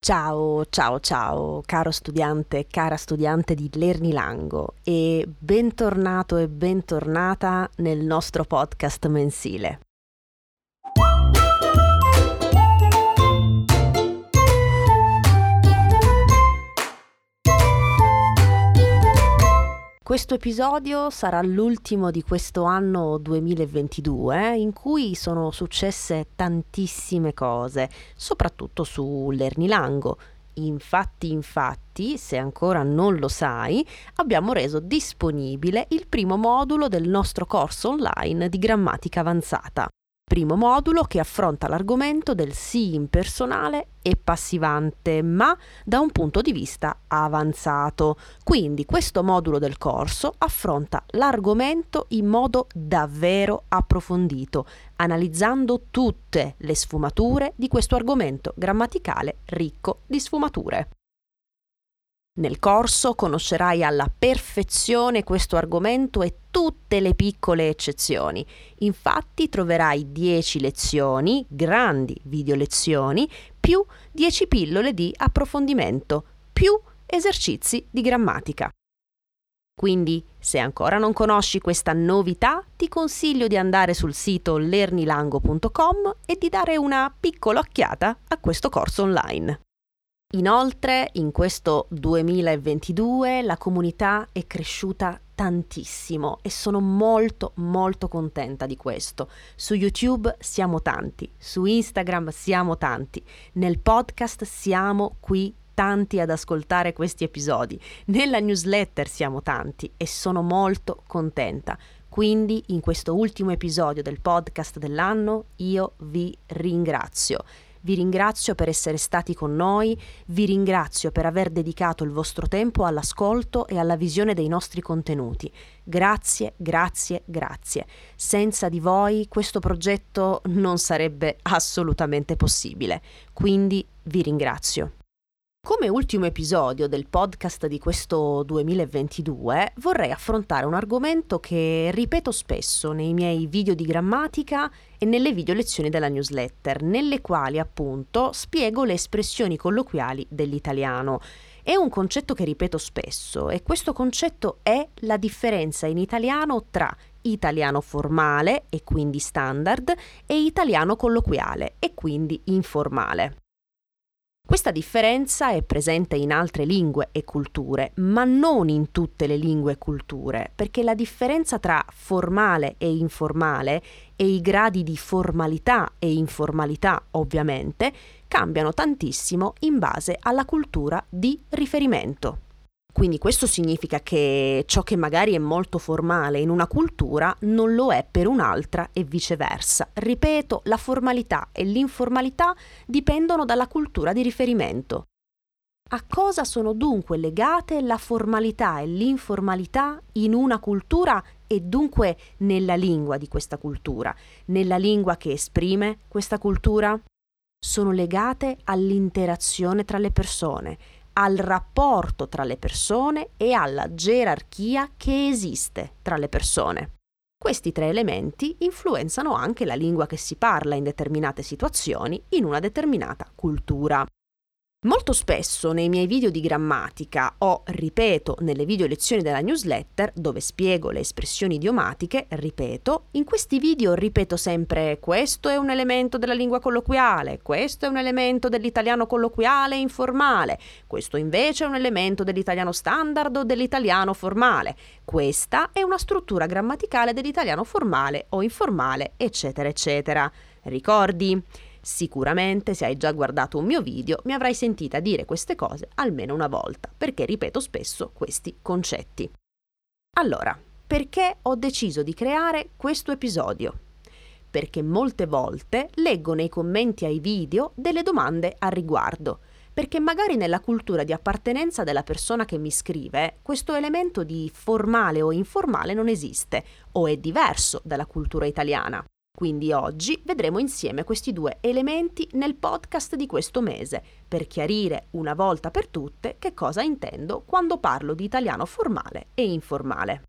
Ciao, caro studiante, cara studiante di LearniLango e bentornato e bentornata nel nostro podcast mensile. Questo episodio sarà l'ultimo di questo anno 2022 in cui sono successe tantissime cose, soprattutto su LearniLango. Infatti, se ancora non lo sai, abbiamo reso disponibile il primo modulo del nostro corso online di grammatica avanzata. Primo modulo che affronta l'argomento del sì impersonale e passivante, ma da un punto di vista avanzato. Quindi questo modulo del corso affronta l'argomento in modo davvero approfondito, analizzando tutte le sfumature di questo argomento grammaticale ricco di sfumature. Nel corso conoscerai alla perfezione questo argomento e tutte le piccole eccezioni. Infatti troverai 10 lezioni, grandi video lezioni, più 10 pillole di approfondimento, più esercizi di grammatica. Quindi, se ancora non conosci questa novità, ti consiglio di andare sul sito learnilango.com e di dare una piccola occhiata a questo corso online. Inoltre, in questo 2022 la comunità è cresciuta tantissimo e sono molto contenta di questo. Su YouTube siamo tanti, su Instagram siamo tanti, nel podcast siamo qui tanti ad ascoltare questi episodi, nella newsletter siamo tanti e sono molto contenta. Quindi in questo ultimo episodio del podcast dell'anno io vi ringrazio. Vi ringrazio per essere stati con noi, vi ringrazio per aver dedicato il vostro tempo all'ascolto e alla visione dei nostri contenuti. Grazie. Senza di voi questo progetto non sarebbe assolutamente possibile, quindi vi ringrazio. Come ultimo episodio del podcast di questo 2022 vorrei affrontare un argomento che ripeto spesso nei miei video di grammatica e nelle video lezioni della newsletter, nelle quali appunto spiego le espressioni colloquiali dell'italiano. È un concetto che ripeto spesso e questo concetto è la differenza in italiano tra italiano formale e quindi standard e italiano colloquiale e quindi informale. Questa differenza è presente in altre lingue e culture, ma non in tutte le lingue e culture, perché la differenza tra formale e informale e i gradi di formalità e informalità, ovviamente, cambiano tantissimo in base alla cultura di riferimento. Quindi questo significa che ciò che magari è molto formale in una cultura non lo è per un'altra e viceversa. Ripeto, la formalità e l'informalità dipendono dalla cultura di riferimento. A cosa sono dunque legate la formalità e l'informalità in una cultura e dunque nella lingua di questa cultura, nella lingua che esprime questa cultura? Sono legate all'interazione tra le persone, al rapporto tra le persone e alla gerarchia che esiste tra le persone. Questi tre elementi influenzano anche la lingua che si parla in determinate situazioni, in una determinata cultura. Molto spesso nei miei video di grammatica o, ripeto, nelle video lezioni della newsletter, dove spiego le espressioni idiomatiche, in questi video ripeto sempre questo è un elemento della lingua colloquiale, questo è un elemento dell'italiano colloquiale e informale, questo invece è un elemento dell'italiano standard o dell'italiano formale, questa è una struttura grammaticale dell'italiano formale o informale, eccetera, eccetera. Ricordi? Sicuramente, se hai già guardato un mio video, mi avrai sentita dire queste cose almeno una volta, perché ripeto spesso questi concetti. Allora, perché ho deciso di creare questo episodio? Perché molte volte leggo nei commenti ai video delle domande al riguardo, perché magari nella cultura di appartenenza della persona che mi scrive questo elemento di formale o informale non esiste, o è diverso dalla cultura italiana. Quindi oggi vedremo insieme questi due elementi nel podcast di questo mese, per chiarire una volta per tutte che cosa intendo quando parlo di italiano formale e informale.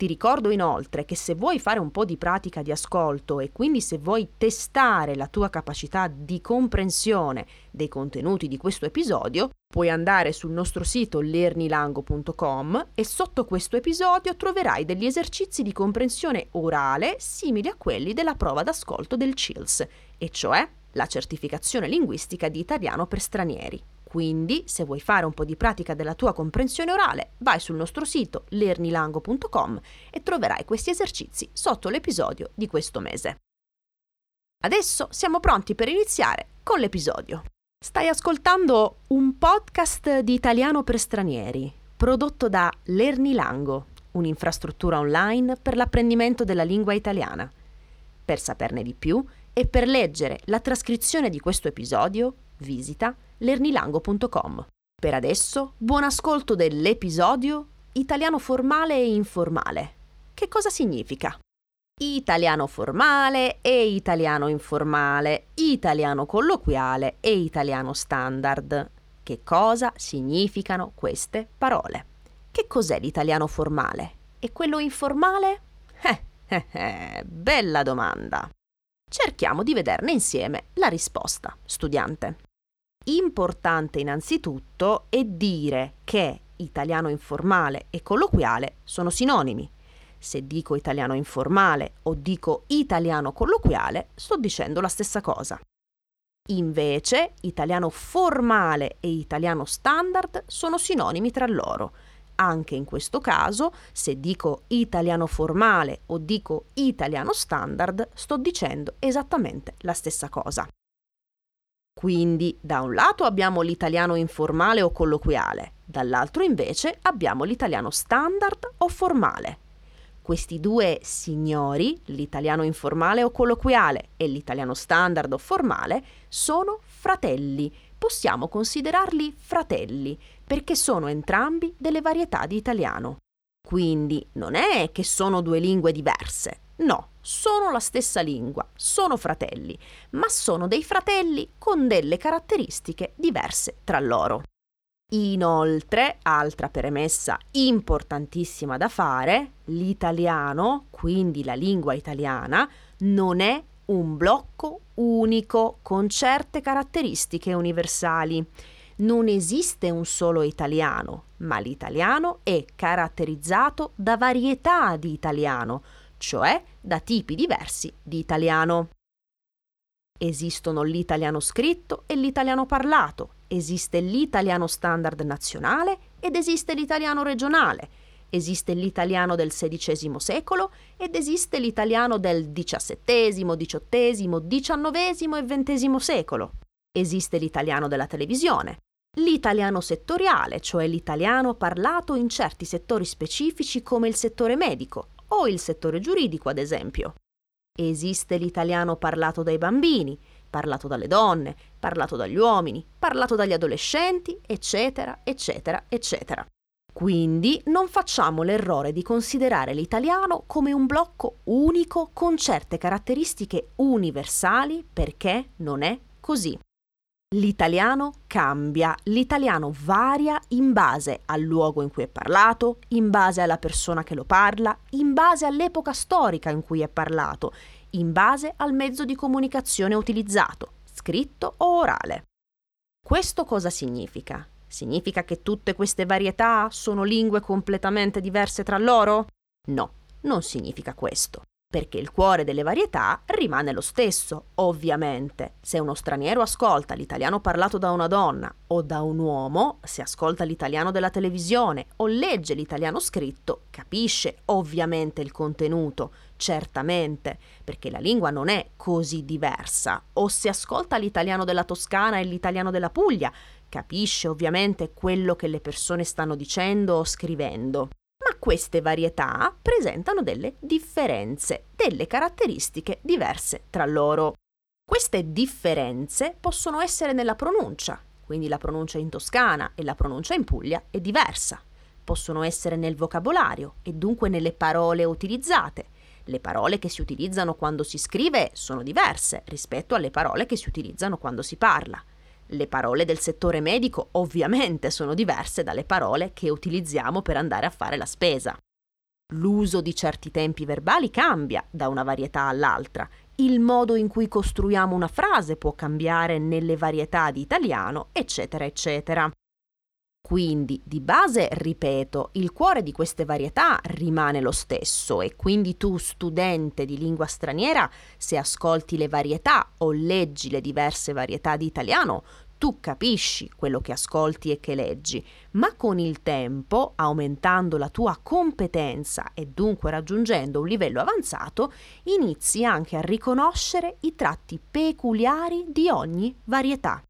Ti ricordo inoltre che se vuoi fare un po' di pratica di ascolto e quindi se vuoi testare la tua capacità di comprensione dei contenuti di questo episodio, puoi andare sul nostro sito learnilango.com e sotto questo episodio troverai degli esercizi di comprensione orale simili a quelli della prova d'ascolto del CILS, e cioè la certificazione linguistica di italiano per stranieri. Quindi, se vuoi fare un po' di pratica della tua comprensione orale, vai sul nostro sito learnilango.com e troverai questi esercizi sotto l'episodio di questo mese. Adesso siamo pronti per iniziare con l'episodio. Stai ascoltando un podcast di italiano per stranieri, prodotto da LearniLango, un'infrastruttura online per l'apprendimento della lingua italiana. Per saperne di più e per leggere la trascrizione di questo episodio, visita learnilango.com. Per adesso, buon ascolto dell'episodio Italiano formale e informale. Che cosa significa? Italiano formale e italiano informale, italiano colloquiale e italiano standard. Che cosa significano queste parole? Che cos'è l'italiano formale? E quello informale? Bella domanda! Cerchiamo di vederne insieme la risposta, studente. Importante innanzitutto è dire che italiano informale e colloquiale sono sinonimi. Se dico italiano informale o dico italiano colloquiale, sto dicendo la stessa cosa. Invece, italiano formale e italiano standard sono sinonimi tra loro. Anche in questo caso, se dico italiano formale o dico italiano standard, sto dicendo esattamente la stessa cosa. Quindi, da un lato abbiamo l'italiano informale o colloquiale, dall'altro invece abbiamo l'italiano standard o formale. Questi due signori, l'italiano informale o colloquiale e l'italiano standard o formale, sono fratelli. Possiamo considerarli fratelli perché sono entrambi delle varietà di italiano. Quindi non è che sono due lingue diverse, no. Sono la stessa lingua, sono fratelli, ma sono dei fratelli con delle caratteristiche diverse tra loro. Inoltre, altra premessa importantissima da fare, l'italiano, quindi la lingua italiana, non è un blocco unico con certe caratteristiche universali. Non esiste un solo italiano, ma l'italiano è caratterizzato da varietà di italiano, cioè da tipi diversi di italiano. Esistono l'italiano scritto e l'italiano parlato, esiste l'italiano standard nazionale ed esiste l'italiano regionale, esiste l'italiano del XVI secolo ed esiste l'italiano del XVII, XVIII, XIX e XX secolo. Esiste l'italiano della televisione, l'italiano settoriale, cioè l'italiano parlato in certi settori specifici come il settore medico, o il settore giuridico, ad esempio. Esiste l'italiano parlato dai bambini, parlato dalle donne, parlato dagli uomini, parlato dagli adolescenti, eccetera, eccetera, eccetera. Quindi non facciamo l'errore di considerare l'italiano come un blocco unico con certe caratteristiche universali, perché non è così. L'italiano cambia, l'italiano varia in base al luogo in cui è parlato, in base alla persona che lo parla, in base all'epoca storica in cui è parlato, in base al mezzo di comunicazione utilizzato, scritto o orale. Questo cosa significa? Significa che tutte queste varietà sono lingue completamente diverse tra loro? No, non significa questo. Perché il cuore delle varietà rimane lo stesso, ovviamente. Se uno straniero ascolta l'italiano parlato da una donna o da un uomo, se ascolta l'italiano della televisione o legge l'italiano scritto, capisce ovviamente il contenuto, certamente, perché la lingua non è così diversa. O se ascolta l'italiano della Toscana e l'italiano della Puglia, capisce ovviamente quello che le persone stanno dicendo o scrivendo. Ma queste varietà presentano delle differenze, delle caratteristiche diverse tra loro. Queste differenze possono essere nella pronuncia, quindi la pronuncia in Toscana e la pronuncia in Puglia è diversa. Possono essere nel vocabolario e dunque nelle parole utilizzate. Le parole che si utilizzano quando si scrive sono diverse rispetto alle parole che si utilizzano quando si parla. Le parole del settore medico ovviamente sono diverse dalle parole che utilizziamo per andare a fare la spesa. L'uso di certi tempi verbali cambia da una varietà all'altra. Il modo in cui costruiamo una frase può cambiare nelle varietà di italiano, eccetera, eccetera. Quindi, di base, ripeto, il cuore di queste varietà rimane lo stesso e quindi tu, studente di lingua straniera, se ascolti le varietà o leggi le diverse varietà di italiano, tu capisci quello che ascolti e che leggi, ma con il tempo, aumentando la tua competenza e dunque raggiungendo un livello avanzato, inizi anche a riconoscere i tratti peculiari di ogni varietà.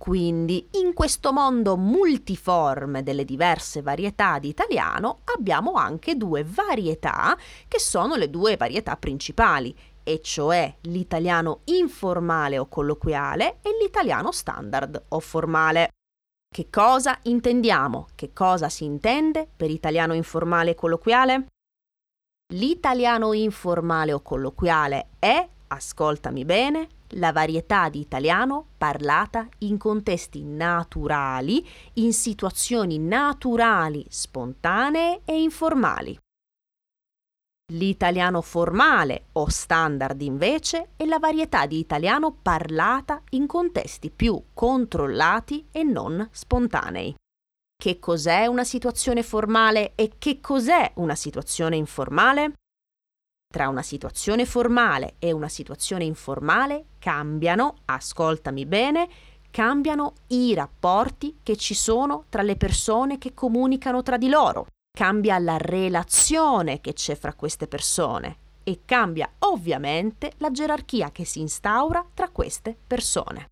Quindi, in questo mondo multiforme delle diverse varietà di italiano, abbiamo anche due varietà che sono le due varietà principali, e cioè l'italiano informale o colloquiale e l'italiano standard o formale. Che cosa intendiamo? Che cosa si intende per italiano informale e colloquiale? L'italiano informale o colloquiale è, ascoltami bene, la varietà di italiano parlata in contesti naturali, in situazioni naturali, spontanee e informali. L'italiano formale o standard invece è la varietà di italiano parlata in contesti più controllati e non spontanei. Che cos'è una situazione formale e che cos'è una situazione informale? Tra una situazione formale e una situazione informale cambiano, ascoltami bene, cambiano i rapporti che ci sono tra le persone che comunicano tra di loro. Cambia la relazione che c'è fra queste persone e cambia ovviamente la gerarchia che si instaura tra queste persone.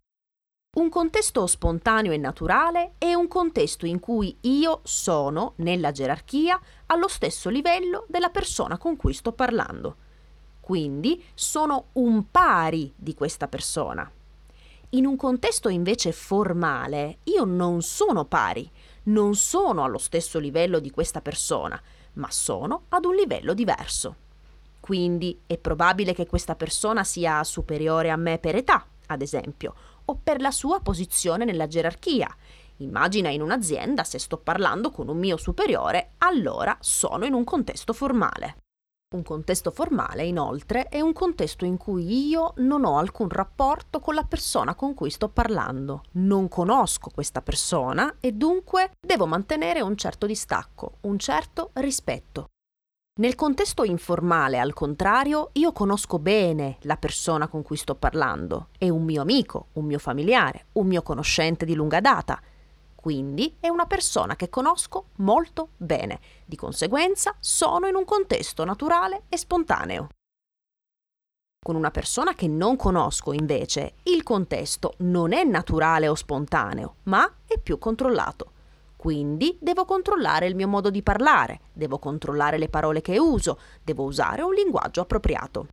Un contesto spontaneo e naturale è un contesto in cui io sono, nella gerarchia, allo stesso livello della persona con cui sto parlando. Quindi sono un pari di questa persona. In un contesto invece formale, io non sono pari. Non sono allo stesso livello di questa persona, ma sono ad un livello diverso. Quindi è probabile che questa persona sia superiore a me per età, ad esempio, o per la sua posizione nella gerarchia. Immagina in un'azienda, se sto parlando con un mio superiore, allora sono in un contesto formale. Un contesto formale, inoltre, è un contesto in cui io non ho alcun rapporto con la persona con cui sto parlando. Non conosco questa persona e dunque devo mantenere un certo distacco, un certo rispetto. Nel contesto informale, al contrario, io conosco bene la persona con cui sto parlando. È un mio amico, un mio familiare, un mio conoscente di lunga data. Quindi è una persona che conosco molto bene, di conseguenza sono in un contesto naturale e spontaneo. Con una persona che non conosco, invece, il contesto non è naturale o spontaneo, ma è più controllato. Quindi devo controllare il mio modo di parlare, devo controllare le parole che uso, devo usare un linguaggio appropriato.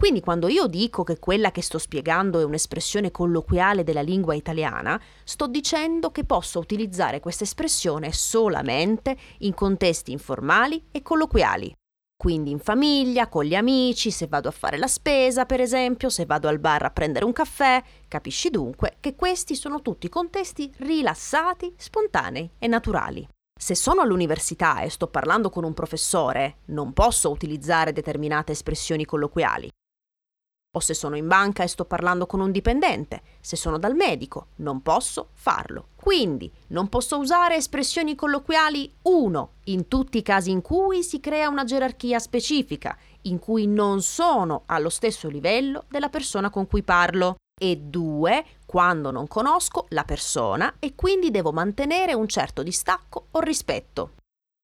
Quindi quando io dico che quella che sto spiegando è un'espressione colloquiale della lingua italiana, sto dicendo che posso utilizzare questa espressione solamente in contesti informali e colloquiali. Quindi in famiglia, con gli amici, se vado a fare la spesa, per esempio, se vado al bar a prendere un caffè, capisci dunque che questi sono tutti contesti rilassati, spontanei e naturali. Se sono all'università e sto parlando con un professore, non posso utilizzare determinate espressioni colloquiali. O se sono in banca e sto parlando con un dipendente, se sono dal medico, non posso farlo. Quindi non posso usare espressioni colloquiali 1 in tutti i casi in cui si crea una gerarchia specifica, in cui non sono allo stesso livello della persona con cui parlo, e 2 quando non conosco la persona e quindi devo mantenere un certo distacco o rispetto.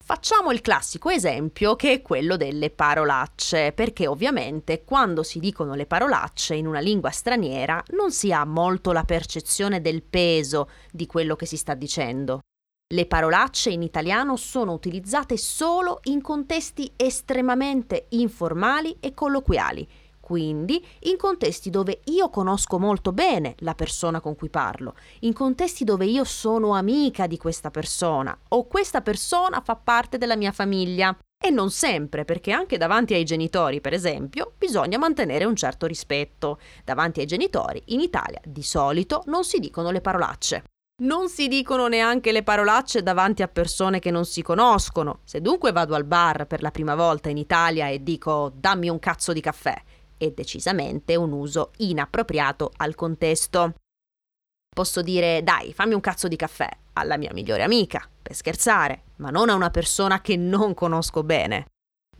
Facciamo il classico esempio che è quello delle parolacce, perché ovviamente quando si dicono le parolacce in una lingua straniera non si ha molto la percezione del peso di quello che si sta dicendo. Le parolacce in italiano sono utilizzate solo in contesti estremamente informali e colloquiali, quindi in contesti dove io conosco molto bene la persona con cui parlo, in contesti dove io sono amica di questa persona o questa persona fa parte della mia famiglia. E non sempre, perché anche davanti ai genitori, per esempio, bisogna mantenere un certo rispetto. Davanti ai genitori in Italia di solito non si dicono le parolacce. Non si dicono neanche le parolacce davanti a persone che non si conoscono. Se dunque vado al bar per la prima volta in Italia e dico dammi un cazzo di caffè, è decisamente un uso inappropriato al contesto. Posso dire dai, fammi un cazzo di caffè alla mia migliore amica, per scherzare, ma non a una persona che non conosco bene.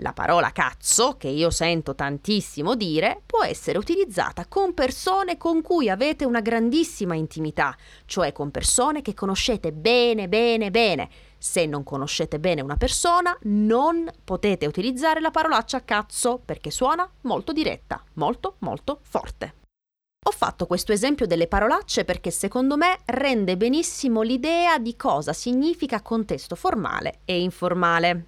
La parola cazzo, che io sento tantissimo dire, può essere utilizzata con persone con cui avete una grandissima intimità, cioè con persone che conoscete bene, bene, bene. Se non conoscete bene una persona, non potete utilizzare la parolaccia cazzo, perché suona molto diretta, molto, molto forte. Ho fatto questo esempio delle parolacce perché secondo me rende benissimo l'idea di cosa significa contesto formale e informale.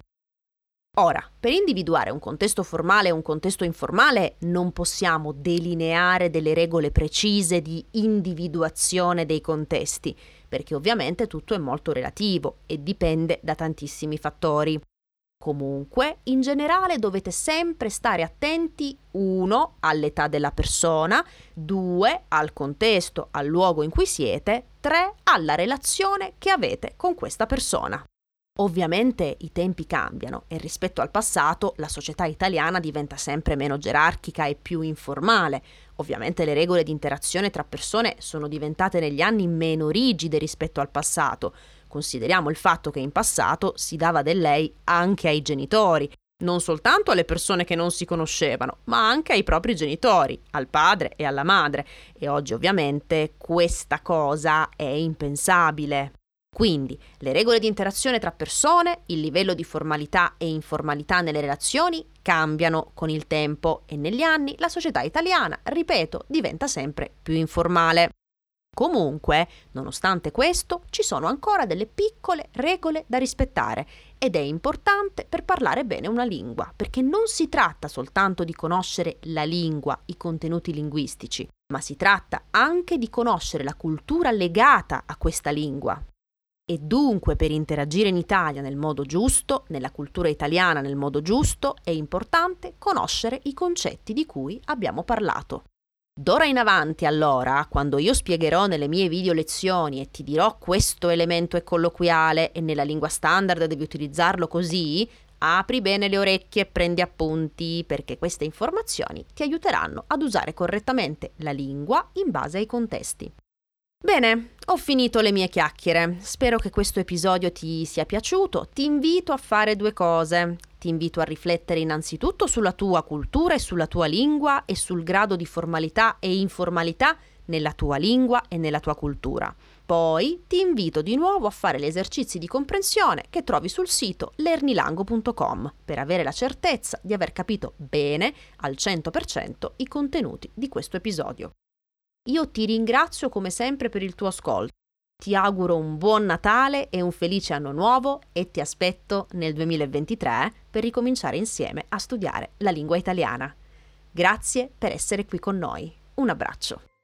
Ora, per individuare un contesto formale e un contesto informale non possiamo delineare delle regole precise di individuazione dei contesti, perché ovviamente tutto è molto relativo e dipende da tantissimi fattori. Comunque, in generale dovete sempre stare attenti 1. All'età della persona, 2. Al contesto, al luogo in cui siete, 3. Alla relazione che avete con questa persona. Ovviamente i tempi cambiano e rispetto al passato la società italiana diventa sempre meno gerarchica e più informale. Ovviamente le regole di interazione tra persone sono diventate negli anni meno rigide rispetto al passato. Consideriamo il fatto che in passato si dava del lei anche ai genitori, non soltanto alle persone che non si conoscevano, ma anche ai propri genitori, al padre e alla madre. E oggi ovviamente questa cosa è impensabile. Quindi, le regole di interazione tra persone, il livello di formalità e informalità nelle relazioni cambiano con il tempo e negli anni la società italiana, ripeto, diventa sempre più informale. Comunque, nonostante questo, ci sono ancora delle piccole regole da rispettare ed è importante per parlare bene una lingua, perché non si tratta soltanto di conoscere la lingua, i contenuti linguistici, ma si tratta anche di conoscere la cultura legata a questa lingua. E dunque per interagire in Italia nel modo giusto, nella cultura italiana nel modo giusto, è importante conoscere i concetti di cui abbiamo parlato. D'ora in avanti, allora, quando io spiegherò nelle mie video lezioni e ti dirò questo elemento è colloquiale e nella lingua standard devi utilizzarlo così, apri bene le orecchie e prendi appunti, perché queste informazioni ti aiuteranno ad usare correttamente la lingua in base ai contesti. Bene, ho finito le mie chiacchiere. Spero che questo episodio ti sia piaciuto. Ti invito a fare 2 cose. Ti invito a riflettere innanzitutto sulla tua cultura e sulla tua lingua e sul grado di formalità e informalità nella tua lingua e nella tua cultura. Poi ti invito di nuovo a fare gli esercizi di comprensione che trovi sul sito LearniLango.com per avere la certezza di aver capito bene al 100% i contenuti di questo episodio. Io ti ringrazio come sempre per il tuo ascolto, ti auguro un buon Natale e un felice anno nuovo e ti aspetto nel 2023 per ricominciare insieme a studiare la lingua italiana. Grazie per essere qui con noi, un abbraccio.